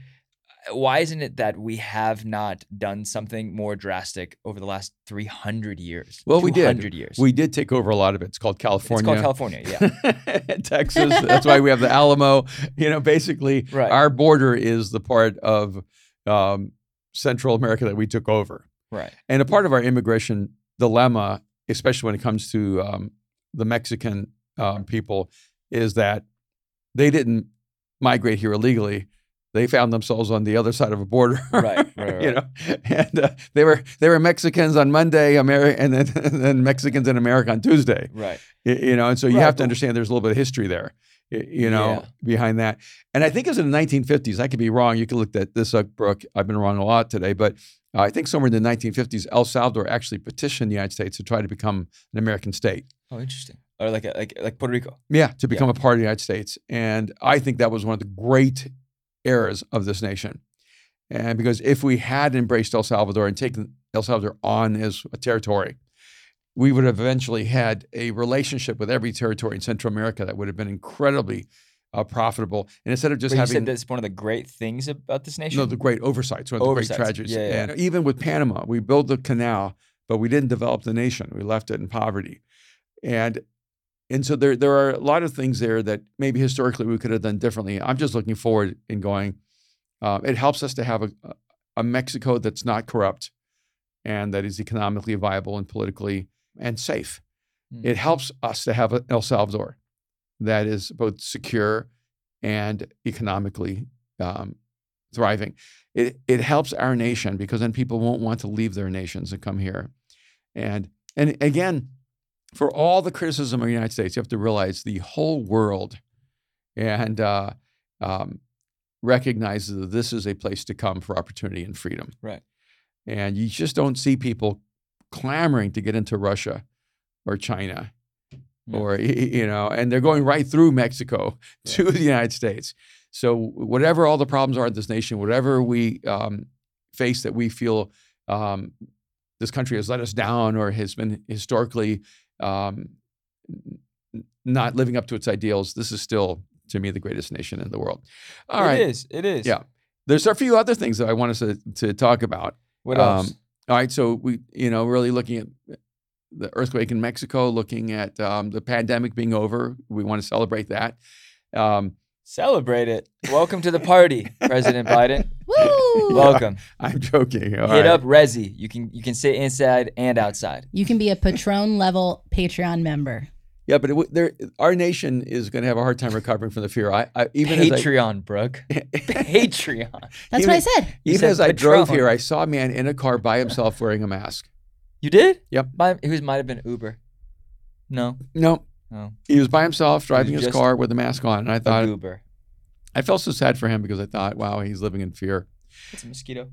Why isn't it that we have not done something more drastic over the last three hundred years? Well, we did. years. We did take over a lot of it. It's called California. It's called California, yeah. Texas. That's why we have the Alamo. You know, basically, right. our border is the part of um, Central America that we took over. Right. And a part of our immigration dilemma, especially when it comes to um, the Mexican Um, people is that they didn't migrate here illegally. They found themselves on the other side of a border. Right, right, right. You know, and uh, they were they were Mexicans on Monday, Ameri- and then and then Mexicans in America on Tuesday. Right. You, you know, and so you right, have to understand there's a little bit of history there, you know, yeah. behind that. And I think it was in the nineteen fifties. I could be wrong. You can look at this up, Brooke. I've been wrong a lot today, but uh, I think somewhere in the nineteen fifties, El Salvador actually petitioned the United States to try to become an American state. Oh, interesting. Or like a, like like Puerto Rico. Yeah, to become yeah. a part of the United States. And I think that was one of the great eras of this nation. And because if we had embraced El Salvador and taken El Salvador on as a territory, we would have eventually had a relationship with every territory in Central America that would have been incredibly uh, profitable. And instead of just Wait, having- you said that's one of the great things about this nation? No, the great oversights, one of oversights. the great tragedies. Yeah, yeah. And even with Panama, we built the canal, but we didn't develop the nation. We left it in poverty. And- And so there there are a lot of things there that maybe historically we could have done differently. I'm just looking forward and going, uh, it helps us to have a, a Mexico that's not corrupt and that is economically viable and politically and safe. Mm. It helps us to have an El Salvador that is both secure and economically um, thriving. It it helps our nation because then people won't want to leave their nations and come here. And and again, for all the criticism of the United States, you have to realize the whole world and uh, um, recognizes that this is a place to come for opportunity and freedom. Right. And you just don't see people clamoring to get into Russia or China yeah. or, you know, and they're going right through Mexico yeah. to the United States. So whatever all the problems are in this nation, whatever we um, face that we feel um, this country has let us down or has been historically Um, not living up to its ideals, this is still, to me, the greatest nation in the world. All right. It is. It is. Yeah. There's a few other things that I want us to, to talk about. What else? Um, all right. So we, you know, really looking at the earthquake in Mexico, looking at um, the pandemic being over. We want to celebrate that. Um, Celebrate it. Welcome to the party, President Biden. Woo! Welcome. Yeah, I'm joking. All Hit right. up Resi. You can you can sit inside and outside. You can be a Patron level Patreon member. Yeah, but it, there, our nation is going to have a hard time recovering from the fear. I, I even Patreon, as I, Brooke. Patreon. That's even, what I said. Even said as Patron. I drove here, I saw a man in a car by himself wearing a mask. You did? Yep. By, whose might have been Uber. No. No. No. He was by himself driving his car with a mask on, and I thought Uber. I felt so sad for him because I thought, wow, he's living in fear. It's a mosquito.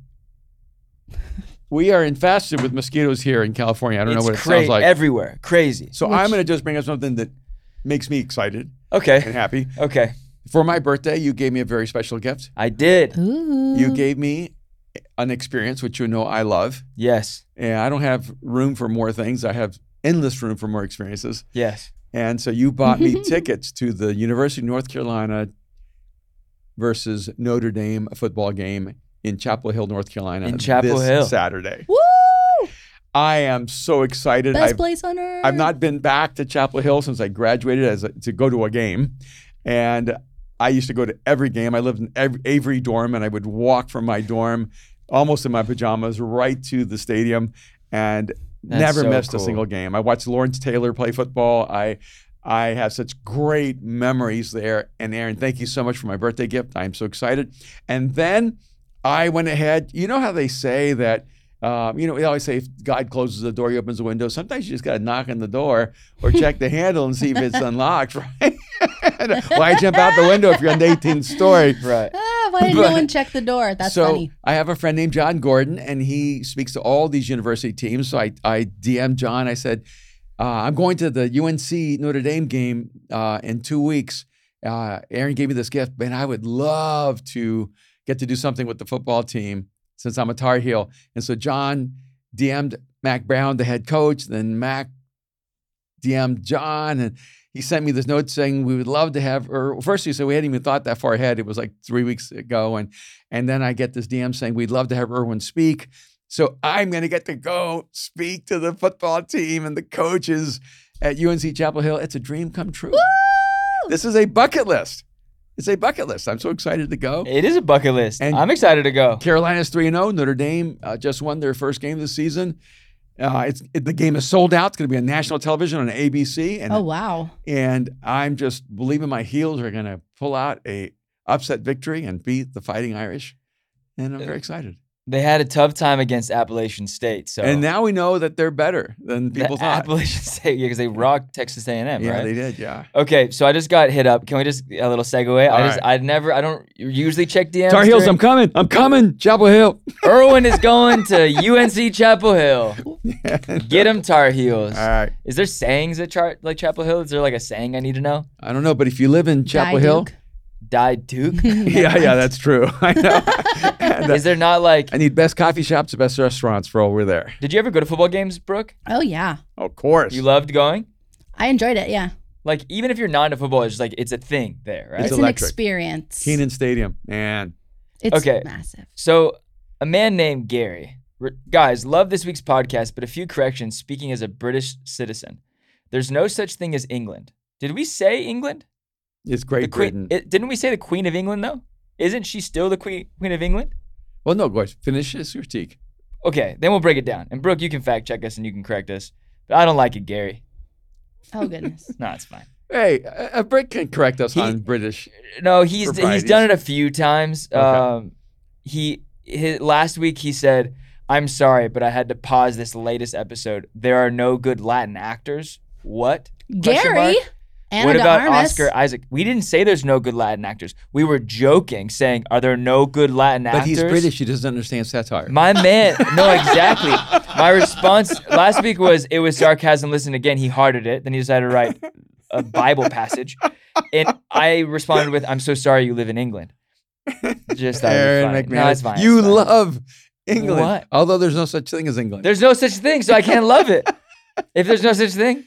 We are infested with mosquitoes here in California. I don't it's know what it cra- sounds like. Everywhere. Crazy. So Which... I'm going to just bring up something that makes me excited. Okay. And happy. Okay. For my birthday, you gave me a very special gift. I did. Ooh. You gave me an experience, which you know I love. Yes. And I don't have room for more things. I have endless room for more experiences. Yes. And so you bought me tickets to the University of North Carolina versus Notre Dame football game in Chapel Hill, North Carolina. In Chapel this Hill. Saturday. Woo! I am so excited. Best I've, place on earth. I've not been back to Chapel Hill since I graduated as a, to go to a game. And I used to go to every game. I lived in every, Avery dorm, and I would walk from my dorm almost in my pajamas right to the stadium and That's never so missed cool. a single game. I watched Lawrence Taylor play football. I I have such great memories there. And Aaron, thank you so much for my birthday gift. I'm so excited. And then I went ahead. You know how they say that, um, you know, we always say if God closes the door, he opens the window. Sometimes you just got to knock on the door or check the handle and see if it's unlocked, right? Why jump out the window if you're on the eighteenth story? Right. Ah, why did but, no one check the door? That's so funny. I have a friend named John Gordon, and he speaks to all these university teams. So I, I D M'd John. I said, uh, I'm going to the U N C Notre Dame game uh, in two weeks. Uh, Aaron gave me this gift, and I would love to get to do something with the football team since I'm a Tar Heel. And so John D M'd Mac Brown, the head coach, then Mac D M'd John, and he sent me this note saying we would love to have, or first he said we hadn't even thought that far ahead. It was like three weeks ago. And and then I get this D M saying we'd love to have Erwin speak. So I'm going to get to go speak to the football team and the coaches at U N C Chapel Hill. It's a dream come true. Woo! This is a bucket list. It's a bucket list. I'm so excited to go. It is a bucket list. And I'm excited to go. Carolina's three and oh. Notre Dame uh, just won their first game of the season. Uh, it's it, the game is sold out. It's going to be on national television on A B C. And, oh wow! And I'm just believing my heels are going to pull out a upset victory and beat the Fighting Irish, and I'm very excited. They had a tough time against Appalachian State, so and now we know that they're better than people the thought. Appalachian State, yeah, because they rocked Texas A and M. Yeah, right? They did. Yeah. Okay, so I just got hit up. Can we just a little segue? All I just, right. I never, I don't usually check D Ms. Tar Heels, I'm coming, I'm coming, Chapel Hill. Erwin is going to U N C Chapel Hill. Get him, Tar Heels. All right. Is there sayings at Char- like Chapel Hill? Is there like a saying I need to know? I don't know, but if you live in Chapel Die Hill. Duke. Die Duke? yeah, yeah, that's true. I know. and, uh, Is there not like... I need best coffee shops, the best restaurants for over there. Did you ever go to football games, Brooke? Oh, yeah. Of course. You loved going? I enjoyed it, yeah. Like, even if you're not into football, it's just like, it's a thing there, right? It's, it's an experience. Keenan Stadium, man. It's okay. Massive. So, a man named Gary. Re- guys, love this week's podcast, but a few corrections speaking as a British citizen. There's no such thing as England. Did we say England? It's Great Britain. It, didn't we say the Queen of England, though? Isn't she still the Queen Queen of England? Well, no, guys. Finish this critique. Okay, then we'll break it down. And, Brooke, you can fact check us and you can correct us. But I don't like it, Gary. Oh, goodness. No, it's fine. Hey, a, a Brit can correct us he, on British. No, he's he's done it a few times. Okay. Um, he his, Last week he said, I'm sorry, but I had to pause this latest episode. There are no good Latin actors. What? Gary? Anna what about Armas? Oscar Isaac? We didn't say there's no good Latin actors. We were joking, saying, are there no good Latin but actors? But he's British. He doesn't understand satire. My man. No, exactly. My response last week was, it was sarcasm. Listen again. He hearted it. Then he decided to write a Bible passage. And I responded with, I'm so sorry you live in England. Just thought Aaron it was funny. McManus, no, it's fine. You it's fine. Love England. What? Although there's no such thing as England. There's no such thing, so I can't love it. If there's no such thing.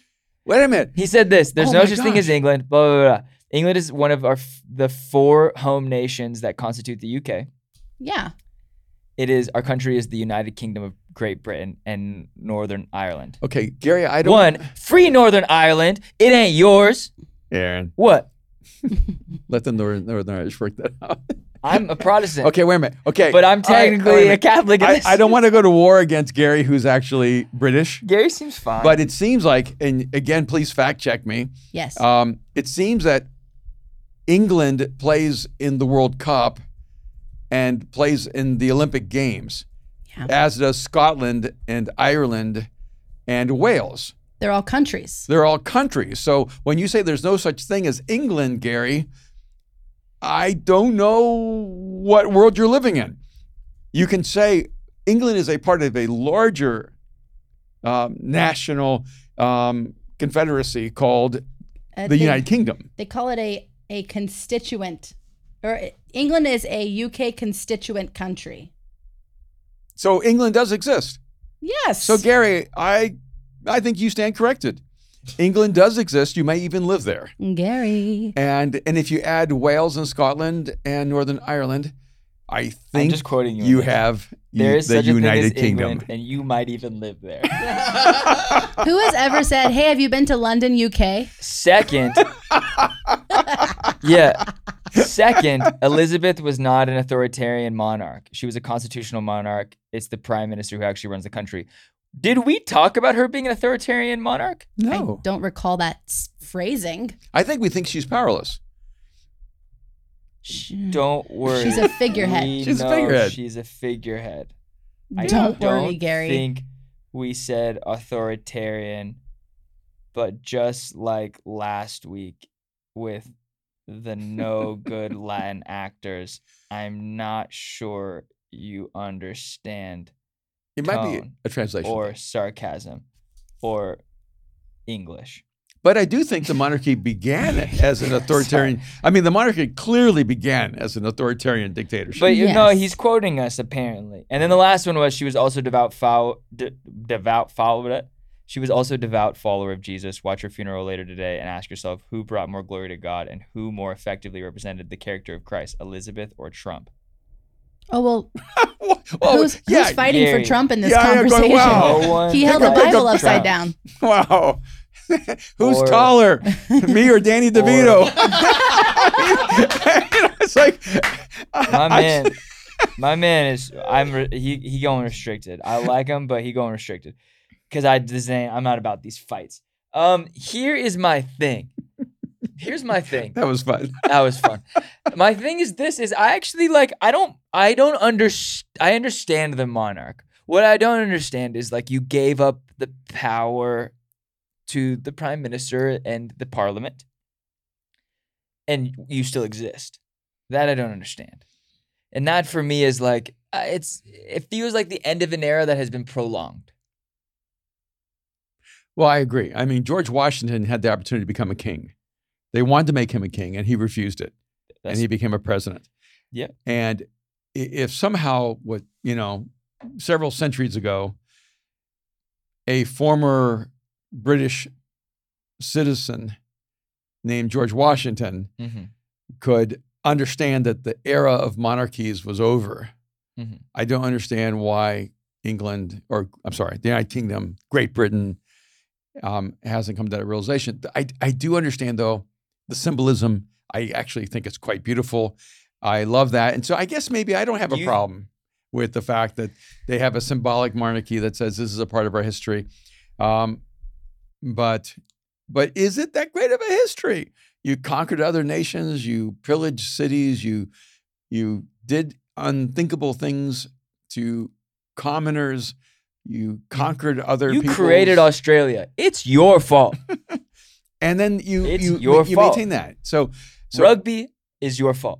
Wait a minute. He said this. There's oh no such gosh. thing as England. Blah, blah, blah. England is one of our f- the four home nations that constitute the U K. Yeah. It is. Our country is the United Kingdom of Great Britain and Northern Ireland. Okay, Gary, I don't... One, free Northern Ireland. It ain't yours. Aaron. What? Let the Northern, Northern Irish work that out. I'm a Protestant. Okay, wait a minute. Okay. But I'm technically I, a Catholic. I, I don't want to go to war against Gary, who's actually British. Gary seems fine. But it seems like, and again, please fact check me. Yes. Um, it seems that England plays in the World Cup and plays in the Olympic Games, yeah. as does Scotland and Ireland and Wales. They're all countries. They're all countries. So when you say there's no such thing as England, Gary, I don't know what world you're living in. You can say England is a part of a larger um, national um, confederacy called uh, the they, United Kingdom. They call it a, a constituent, or England is a U K constituent country. So England does exist. Yes. So Gary, I I think you stand corrected. England does exist. You may even live there. Gary. And and if you add Wales and Scotland and Northern Ireland, I think I'm just quoting you, you have there is the such United a thing as Kingdom. England, and you might even live there. Who has ever said, hey, have you been to London, U K? Second. Yeah. Second, Elizabeth was not an authoritarian monarch. She was a constitutional monarch. It's the prime minister who actually runs the country. Did we talk about her being an authoritarian monarch? No. I don't recall that phrasing. I think we think she's powerless. She, don't worry. She's a figurehead. She's a figurehead. She's a figurehead. Don't I don't worry, Gary. I think we said authoritarian, but just like last week with the no good Latin actors, I'm not sure you understand. It might be a translation. Or sarcasm or English. But I do think the monarchy began as an authoritarian. I mean, the monarchy clearly began as an authoritarian dictatorship. But, you yes. know, he's quoting us, apparently. And then the last one was she was also devout foul, de- devout follower. She was also a devout follower of Jesus. Watch her funeral later today and ask yourself who brought more glory to God and who more effectively represented the character of Christ, Elizabeth or Trump. Oh, well, well who's, yeah, who's fighting Gary. for Trump in this yeah, conversation? Wow. No he held the Bible upside down. Wow. Who's or, taller, me or Danny DeVito? Or, I was like, my I, man, I, my man is I'm re, he he going restricted. I like him, but he going restricted because I this ain't, I'm not about these fights. Um, here is my thing. Here's my thing. That was fun. That was fun. My thing is this: is I actually like I don't I don't underst- I understand the monarch. What I don't understand is like you gave up the power to the prime minister and the parliament, and you still exist. That I don't understand. And that for me is like, it's it feels like the end of an era that has been prolonged. Well, I agree. I mean, George Washington had the opportunity to become a king. They wanted to make him a king, and he refused it. That's, and he became a president. Yeah. And if somehow, what you know, several centuries ago, a former British citizen named George Washington mm-hmm. could understand that the era of monarchies was over. Mm-hmm. I don't understand why England, or I'm sorry, the United Kingdom, Great Britain, um, hasn't come to that realization. I, I do understand, though, the symbolism. I actually think it's quite beautiful. I love that. And so I guess maybe I don't have a you... problem with the fact that they have a symbolic monarchy that says this is a part of our history. Um, But but is it that great of a history? You conquered other nations, you pillaged cities, you you did unthinkable things to commoners, you conquered other people. You created Australia. It's your fault. And then you it's you, your you fault. maintain that. So, so rugby is your fault.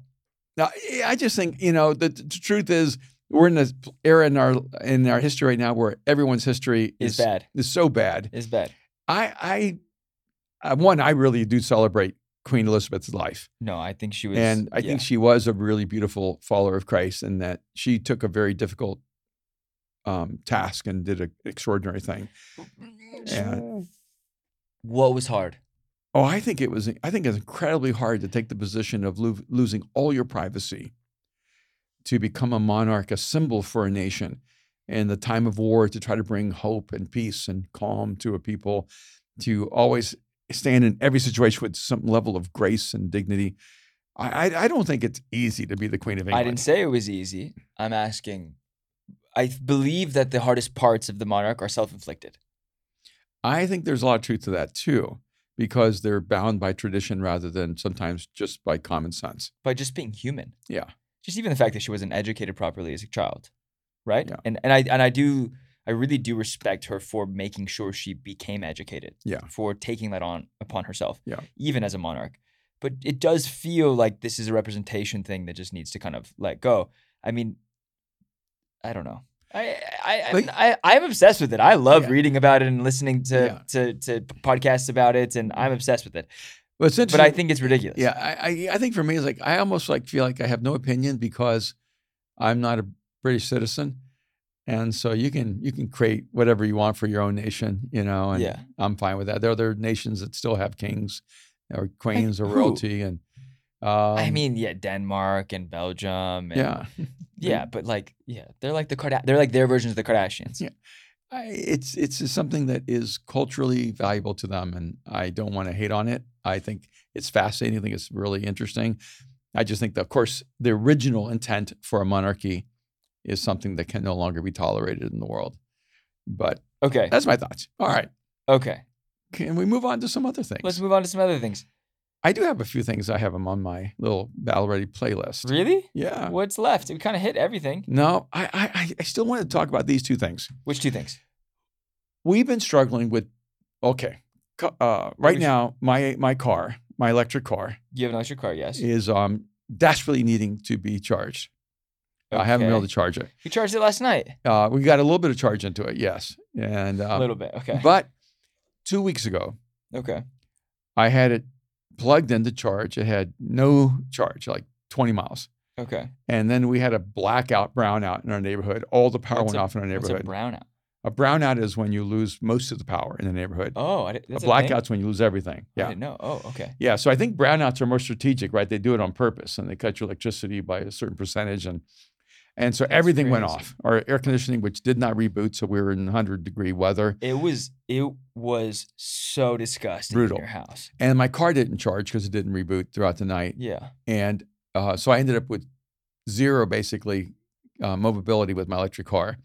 Now I just think, you know, the, the truth is we're in this era in our in our history right now where everyone's history is, is bad. Is so bad. Is bad. I, I, one, I really do celebrate Queen Elizabeth's life. No, I think she was. And I yeah. think she was a really beautiful follower of Christ in that she took a very difficult um, task and did an extraordinary thing. And, what was hard? Oh, I think it was, I think it's incredibly hard to take the position of lo- losing all your privacy to become a monarch, a symbol for a nation. In the time of war, to try to bring hope and peace and calm to a people, to always stand in every situation with some level of grace and dignity. I, I, I don't think it's easy to be the Queen of England. I didn't say it was easy. I'm asking. I believe that the hardest parts of the monarch are self-inflicted. I think there's a lot of truth to that too, because they're bound by tradition rather than sometimes just by common sense. By just being human. Yeah. Just even the fact that she wasn't educated properly as a child. Right. Yeah. And and I and I do I really do respect her for making sure she became educated, yeah, for taking that on upon herself, yeah, even as a monarch. But it does feel like this is a representation thing that just needs to kind of let go. I mean, I don't know. I I like, I I'm obsessed with it. I love yeah. reading about it and listening to, yeah. to to podcasts about it, and I'm obsessed with it. Well, it's interesting. But I think it's ridiculous. Yeah, I I think for me it's like I almost like feel like I have no opinion because I'm not a British citizen, and so you can you can create whatever you want for your own nation, you know. And yeah. I'm fine with that. There are other nations that still have kings or queens like, or royalty, who? and um, I mean, yeah, Denmark and Belgium, and, yeah. Yeah, but like, yeah, they're like the Card- they're like their versions of the Kardashians. Yeah, I, it's it's something that is culturally valuable to them, and I don't want to hate on it. I think it's fascinating. I think it's really interesting. I just think that, of course, the original intent for a monarchy is something that can no longer be tolerated in the world. But okay, that's my thoughts. All right. Okay. Can we move on to some other things? Let's move on to some other things. I do have a few things. I have them on my little Battle Ready playlist. Really? Yeah. What's left? We kind of hit everything. No, I, I I still wanted to talk about these two things. Which two things? We've been struggling with, okay, uh, right now, my my car, my electric car. You have an electric car, yes. Is um desperately needing to be charged. Okay. I haven't been able to charge it. You charged it last night. Uh, we got a little bit of charge into it, yes. and um, A little bit, okay. But two weeks ago, okay, I had it plugged into charge. It had no charge, like twenty miles. Okay. And then we had a blackout, brownout in our neighborhood. All the power what's went a, off in our neighborhood. What's a brownout? A brownout is when you lose most of the power in the neighborhood. Oh, I didn't, that's a blackout's a when you lose everything. Yeah. I didn't know. Oh, okay. Yeah. So I think brownouts are more strategic, right? They do it on purpose, and they cut your electricity by a certain percentage. And and so that's everything crazy. Went off. Our air conditioning, which did not reboot, so we were in one hundred degree weather. It was it was so disgusting in your house. And my car didn't charge because it didn't reboot throughout the night. Yeah. And uh, so I ended up with zero, basically, uh, mobility with my electric car.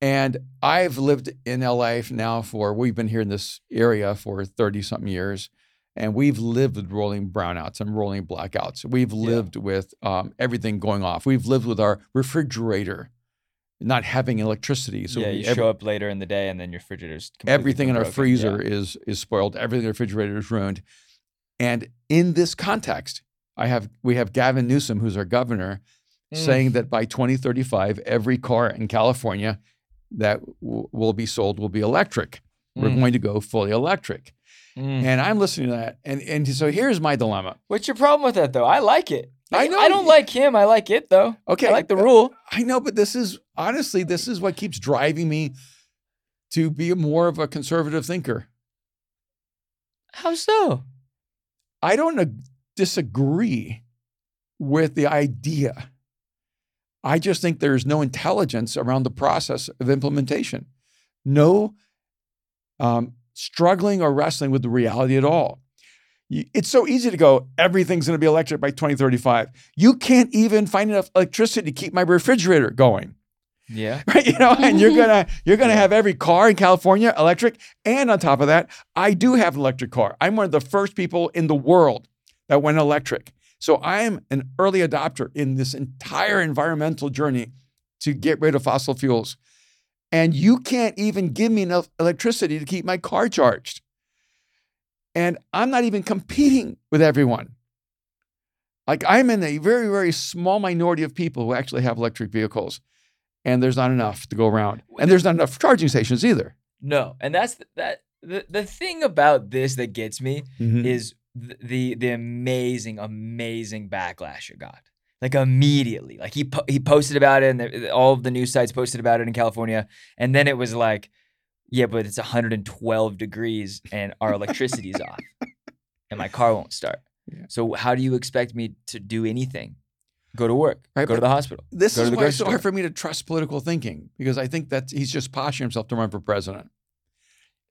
And I've lived in L A now for, we've been here in this area for thirty-something years. And we've lived with rolling brownouts and rolling blackouts. We've lived yeah. with um, everything going off. We've lived with our refrigerator not having electricity. So yeah, you every, show up later in the day and then your refrigerator's completely everything broken. In our freezer yeah. is is spoiled. Everything in the refrigerator is ruined. And in this context, I have we have Gavin Newsom, who's our governor, mm. saying that by twenty thirty-five, every car in California that w- will be sold will be electric. Mm. We're going to go fully electric. Mm. And I'm listening to that. And and so here's my dilemma. What's your problem with that, though? I like it. I, I know. I don't like him. I like it, though. Okay. I like the rule. I know, but this is, honestly, this is what keeps driving me to be more of a conservative thinker. How so? I don't ag- disagree with the idea. I just think there's no intelligence around the process of implementation. No um struggling or wrestling with the reality at all. It's so easy to go, everything's going to be electric by twenty thirty-five. You can't even find enough electricity to keep my refrigerator going. Yeah. Right? You know, and you're going to you're going to have every car in California electric, and on top of that, I do have an electric car. I'm one of the first people in the world that went electric. So I am an early adopter in this entire environmental journey to get rid of fossil fuels. And you can't even give me enough electricity to keep my car charged. And I'm not even competing with everyone. Like, I'm in a very, very small minority of people who actually have electric vehicles. And there's not enough to go around. And there's not enough charging stations either. No. And that's the, that, the, the thing about this that gets me mm-hmm. is the, the amazing, amazing backlash it got. Like, immediately, like he po- he posted about it, and the, all of the news sites posted about it in California. And then it was like, yeah, but it's one hundred twelve degrees and our electricity's off and my car won't start. Yeah. So how do you expect me to do anything? Go to work, right, go to the hospital. This go is to the why it's so hard for me to trust political thinking, because I think that he's just posturing himself to run for president.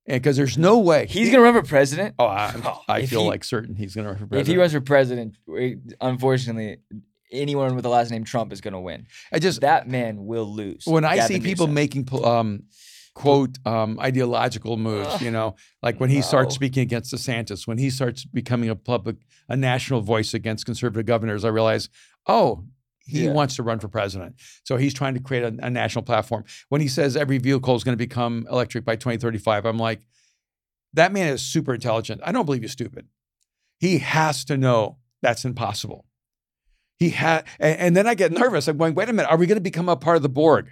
And because there's no way. He's going to run for president? Oh, I, I feel he, like certain he's going to run for president. If he runs for president, unfortunately, anyone with the last name Trump is going to win. I just that man will lose. When I Gavin see people Newsom. making um, quote um, ideological moves, Ugh. you know, like when he no. starts speaking against DeSantis, when he starts becoming a public, a national voice against conservative governors, I realize, oh, He yeah. wants to run for president. So he's trying to create a, a national platform. When he says every vehicle is going to become electric by twenty thirty-five, I'm like, that man is super intelligent. I don't believe he's stupid. He has to know that's impossible. He ha- and, and then I get nervous. I'm going, wait a minute, are we going to become a part of the Borg?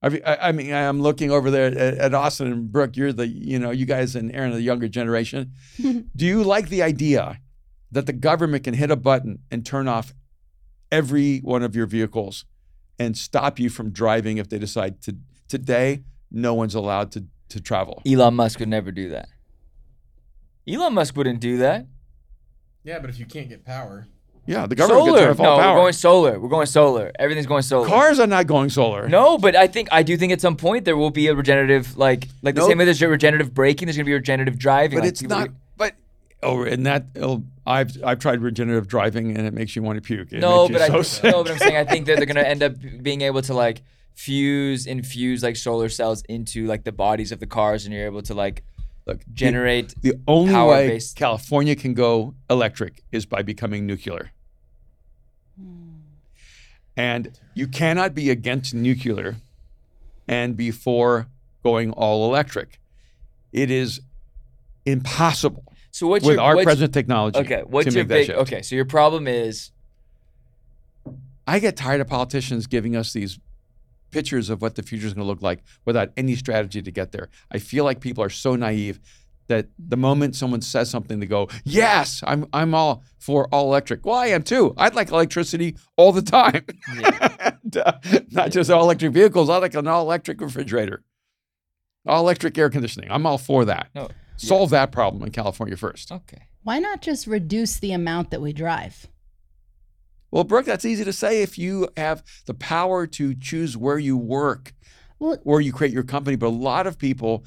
I, I mean, I'm looking over there at, at Austin and Brooke, you're the, you know, you guys and Aaron are the younger generation. Do you like the idea that the government can hit a button and turn off every one of your vehicles and stop you from driving if they decide to? Today, no one's allowed to, to travel. Elon Musk would never do that. Elon Musk wouldn't do that. Yeah, but if you can't get power. Yeah, the government solar. Gets no, power. We're going solar. We're going solar. Everything's going solar. Cars are not going solar. No, but I think I do think at some point there will be a regenerative, like like nope. the same way there's regenerative braking. There's gonna be regenerative driving. But like it's not. Are, but oh, and that oh, I've I've tried regenerative driving and it makes you want to puke. It no, but so I sick. no, but I'm saying I think that they're gonna end up being able to like fuse infuse like solar cells into like the bodies of the cars, and you're able to like. Look, generate the, the only way based. California can go electric is by becoming nuclear. And you cannot be against nuclear and be for going all electric. It is impossible so what's with your, our what's, present technology okay, what's to your make big, that shift. Okay, so your problem is? I get tired of politicians giving us these pictures of what the future is going to look like without any strategy to get there. I feel like people are so naive that the moment someone says something, they go, yes, I'm I'm all for all electric. Well, I am too. I'd like electricity all the time. Yeah. and, uh, not just all electric vehicles. I like an all electric refrigerator, all electric air conditioning. I'm all for that. No. Solve yeah. that problem in California first. Okay. Why not just reduce the amount that we drive? Well, Brooke, that's easy to say if you have the power to choose where you work well, or you create your company. But a lot of people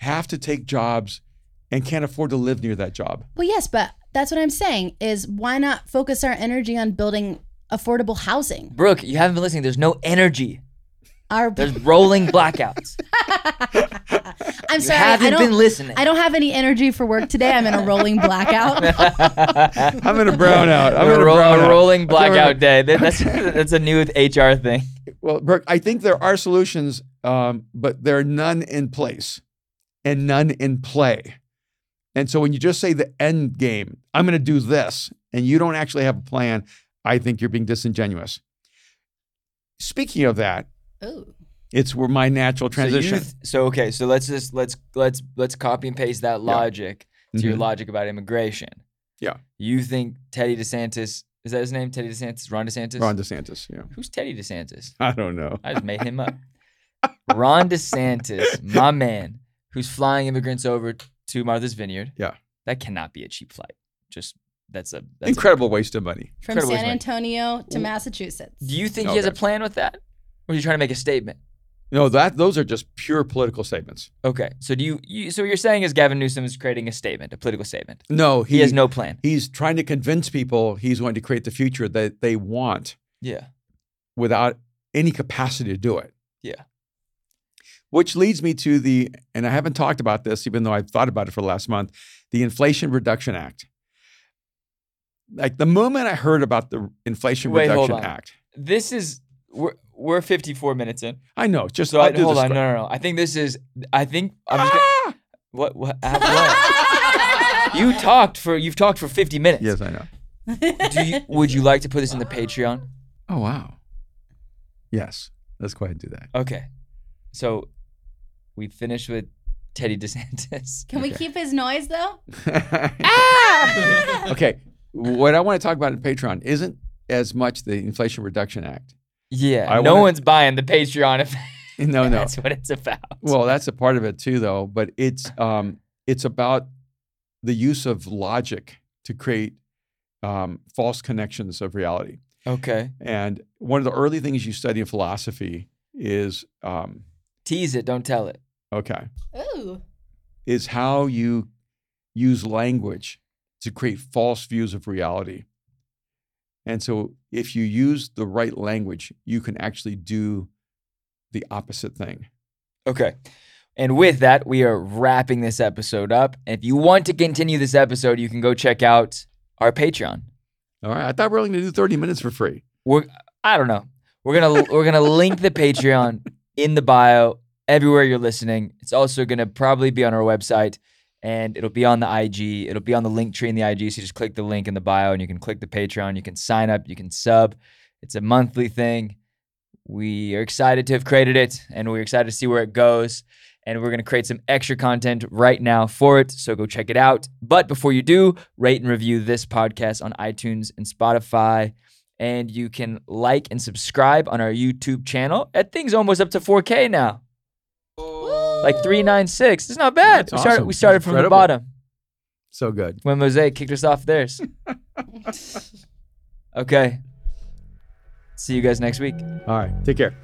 have to take jobs and can't afford to live near that job. Well, yes, but that's what I'm saying is why not focus our energy on building affordable housing? Brooke, you haven't been listening. There's no energy. Our... There's rolling blackouts. I'm sorry. You haven't I don't, been listening. I don't have any energy for work today. I'm in a rolling blackout. I'm in a brownout. I'm in a, ro- brownout. a rolling blackout day. That's that's a new H R thing. Well, Brooke, I think there are solutions, um, but there are none in place and none in play. And so when you just say the end game, I'm going to do this, and you don't actually have a plan, I think you're being disingenuous. Speaking of that, Ooh. It's where my natural transition. So, th- so okay, so let's just let's let's let's copy and paste that logic yeah. mm-hmm. to your logic about immigration. Yeah. You think Teddy DeSantis is that his name? Teddy DeSantis, Ron DeSantis. Ron DeSantis. Yeah. Who's Teddy DeSantis? I don't know. I just made him up. Ron DeSantis, my man, who's flying immigrants over to Martha's Vineyard. Yeah. That cannot be a cheap flight. Just. That's a that's incredible a, waste of money. From San Antonio money. to Massachusetts. Do you think okay. he has a plan with that? Or are you trying to make a statement? No, that those are just pure political statements. Okay, so do you, you? So what you're saying is Gavin Newsom is creating a statement, a political statement. No, he, he has no plan. He's trying to convince people he's going to create the future that they want. Yeah. Without any capacity to do it. Yeah. Which leads me to the, and I haven't talked about this, even though I've thought about it for the last month, the Inflation Reduction Act. Like the moment I heard about the Inflation Wait, Reduction hold on. Act, this is. We're, We're fifty-four minutes in. I know. Just so I, hold on. Script. No, no, no. I think this is. I think. I'm just ah! gonna, what? What? what? you talked for. You've talked for fifty minutes. Yes, I know. Do you, would you like to put this in the Patreon? Oh wow. Yes. Let's go ahead and do that. Okay. So, we finished with Teddy DeSantis. Can okay. we keep his noise though? ah! Okay. What I want to talk about in Patreon isn't as much the Inflation Reduction Act. Yeah, I no wanna, one's buying the Patreon if no, no. that's what it's about. Well, that's a part of it too, though. But it's um, it's about the use of logic to create um, false connections of reality. Okay. And one of the early things you study in philosophy is um, tease it, don't tell it. Okay. Ooh. Is how you use language to create false views of reality. And so if you use the right language, you can actually do the opposite thing. Okay. And with that, we are wrapping this episode up. And if you want to continue this episode, you can go check out our Patreon. All right. I thought we were only going to do thirty minutes for free. We're, I don't know. We're gonna we're gonna link the Patreon in the bio everywhere you're listening. It's also gonna probably be on our website, and it'll be on the I G. It'll be on the link tree in the I G. So you just click the link in the bio, and you can click the Patreon. You can sign up. You can sub. It's a monthly thing. We are excited to have created it, and we're excited to see where it goes. And we're gonna create some extra content right now for it. So go check it out. But before you do, rate and review this podcast on iTunes and Spotify. And you can like and subscribe on our YouTube channel. That thing's almost up to four K now. Ooh. Like three ninety-six. It's not bad. That's we started, awesome. we started from the bottom. So good. When Mosaic kicked us off theirs. Okay. See you guys next week. All right. Take care.